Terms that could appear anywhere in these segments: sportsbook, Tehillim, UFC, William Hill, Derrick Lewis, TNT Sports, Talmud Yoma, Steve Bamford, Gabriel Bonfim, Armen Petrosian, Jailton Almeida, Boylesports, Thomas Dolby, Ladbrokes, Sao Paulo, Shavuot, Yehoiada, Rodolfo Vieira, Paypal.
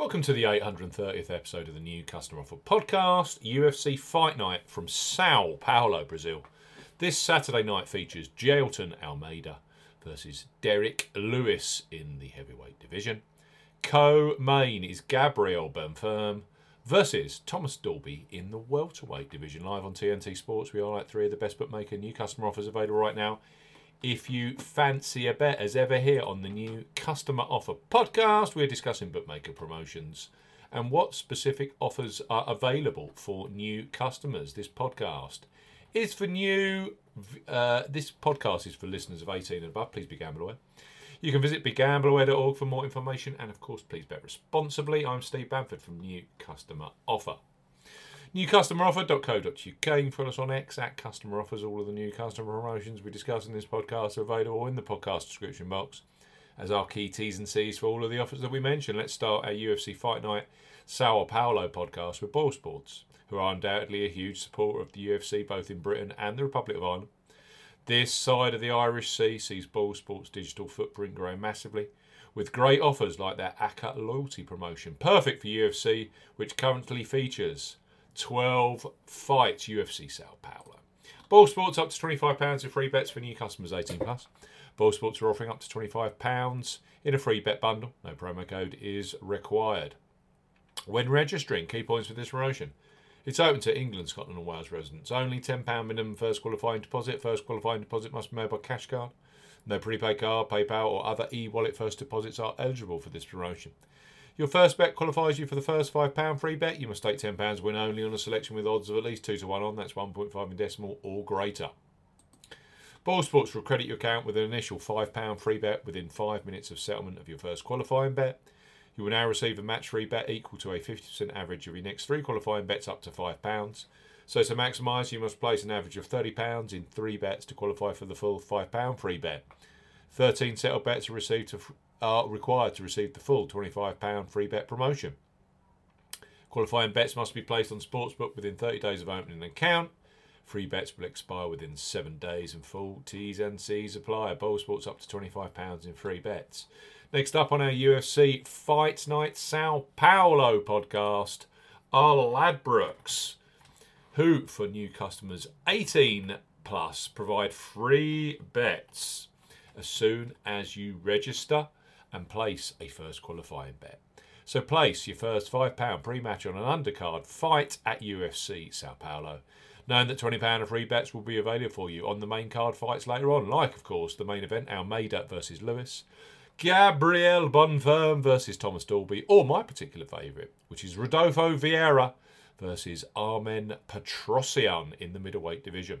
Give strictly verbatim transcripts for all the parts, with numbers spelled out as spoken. Welcome to the eight hundred thirtieth episode of the New Customer Offer Podcast, U F C Fight Night from Sao Paulo, Brazil. This Saturday night features Jailton Almeida versus Derrick Lewis in the heavyweight division. Co-main is Gabriel Bonfim versus Thomas Dolby in the welterweight division. Live on T N T Sports, we highlight three of the best bookmaker new customer offers available right now. If you fancy a bet, as ever here on the New Customer Offer Podcast, we're discussing bookmaker promotions and what specific offers are available for new customers. This podcast is for new. Uh, this podcast is for listeners of eighteen and above. Please be gamble aware. You can visit be gamble aware dot org for more information, and of course, please bet responsibly. I'm Steve Bamford from New Customer Offer. new customer offer dot co dot U K. You can follow us on X at Customer Offers. All of the new customer promotions we discuss in this podcast are available in the podcast description box as our key T's and C's for all of the offers that we mention. Let's start our U F C Fight Night Sao Paulo podcast with Boylesports, who are undoubtedly a huge supporter of the U F C both in Britain and the Republic of Ireland. This side of the Irish Sea sees Boylesports' digital footprint growing massively, with great offers like their A C A loyalty promotion, perfect for U F C, which currently features twelve fights, U F C Sao Paulo. Boylesports up to twenty-five pounds in free bets for new customers eighteen plus. Boylesports are offering up to twenty-five pounds in a free bet bundle. No promo code is required. When registering, key points for this promotion. It's open to England, Scotland and Wales residents only. ten pounds minimum first qualifying deposit. First qualifying deposit must be made by cash card. No prepaid card, PayPal or other e-wallet first deposits are eligible for this promotion. Your first bet qualifies you for the first five pounds free bet. You must stake ten pounds, win only on a selection with odds of at least two to one on. That's one point five in decimal or greater. Boylesports will credit your account with an initial five pounds free bet within five minutes of settlement of your first qualifying bet. You will now receive a match free bet equal to a fifty percent average of your next three qualifying bets up to five pounds. So to maximise, you must place an average of thirty pounds in three bets to qualify for the full five pounds free bet. thirteen settled bets are received to fr- are required to receive the full twenty-five pounds free bet promotion. Qualifying bets must be placed on Sportsbook within thirty days of opening an account. Free bets will expire within seven days, and full T's and C's apply. Boylesports up to twenty-five pounds in free bets. Next up on our U F C Fight Night Sao Paulo podcast are Ladbrokes, who for new customers eighteen plus provide free bets as soon as you register and place a first qualifying bet. So place your first five pounds pre-match on an undercard fight at U F C Sao Paulo, knowing that twenty pounds of free bets will be available for you on the main card fights later on, like, of course, the main event, Almeida versus Lewis, Gabriel Bonfim versus Thomas Dolby, or my particular favourite, which is Rodolfo Vieira versus Armen Petrosian in the middleweight division.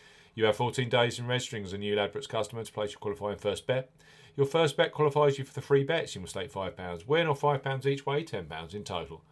You have fourteen days in registering as a new Ladbrokes customer to place your qualifying first bet. Your first bet qualifies you for the free bets. You must stake five pounds, win, or five pounds each way, ten pounds in total.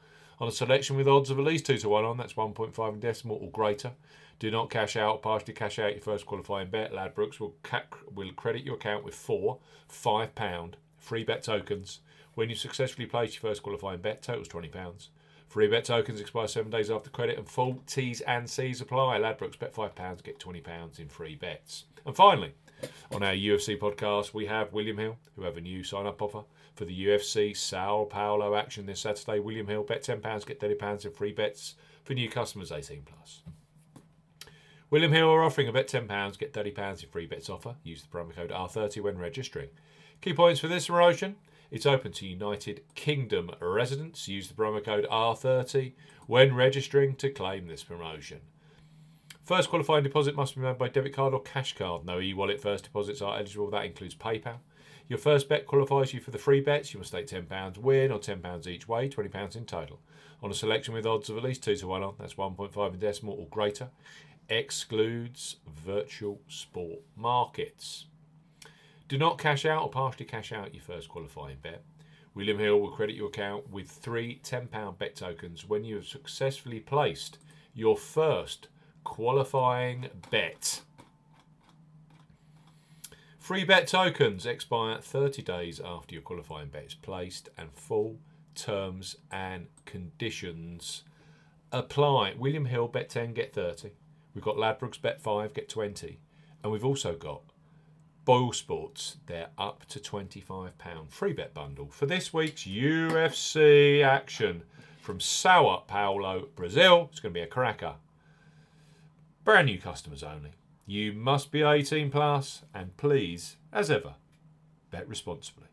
On a selection with odds of at least two to one on, that's one point five in decimal or greater. Do not cash out, partially cash out your first qualifying bet. Ladbrokes will, ca- will credit your account with four five pounds free bet tokens. When you successfully place your first qualifying bet, totals twenty pounds. Free bet tokens expire seven days after credit, and full T's and C's apply. Ladbrokes, bet five pounds, get twenty pounds in free bets. And finally, on our U F C podcast, we have William Hill, who have a new sign-up offer for the U F C Sao Paulo action this Saturday. William Hill, bet ten pounds, get thirty pounds in free bets for new customers eighteen plus. William Hill are offering a bet ten pounds, get thirty pounds in free bets offer. Use the promo code R thirty when registering. Key points for this promotion. It's open to United Kingdom residents. Use the promo code R thirty when registering to claim this promotion. First qualifying deposit must be made by debit card or cash card. No e-wallet first deposits are eligible. That includes PayPal. Your first bet qualifies you for the free bets. You must stake ten pounds, win, or ten pounds each way, twenty pounds in total. On a selection with odds of at least two to one on, that's one point five in decimal or greater. Excludes virtual sport markets. Do not cash out or partially cash out your first qualifying bet. William Hill will credit your account with three ten pounds bet tokens when you have successfully placed your first qualifying bet. Free bet tokens expire thirty days after your qualifying bet is placed, and full terms and conditions apply. William Hill, bet ten, get thirty. We've got Ladbrokes, bet five, get twenty. And we've also got Boylesports, they're up to twenty-five pounds free bet bundle for this week's U F C action from Sao Paulo, Brazil. It's going to be a cracker. Brand new customers only. You must be eighteen plus, and please, as ever, bet responsibly.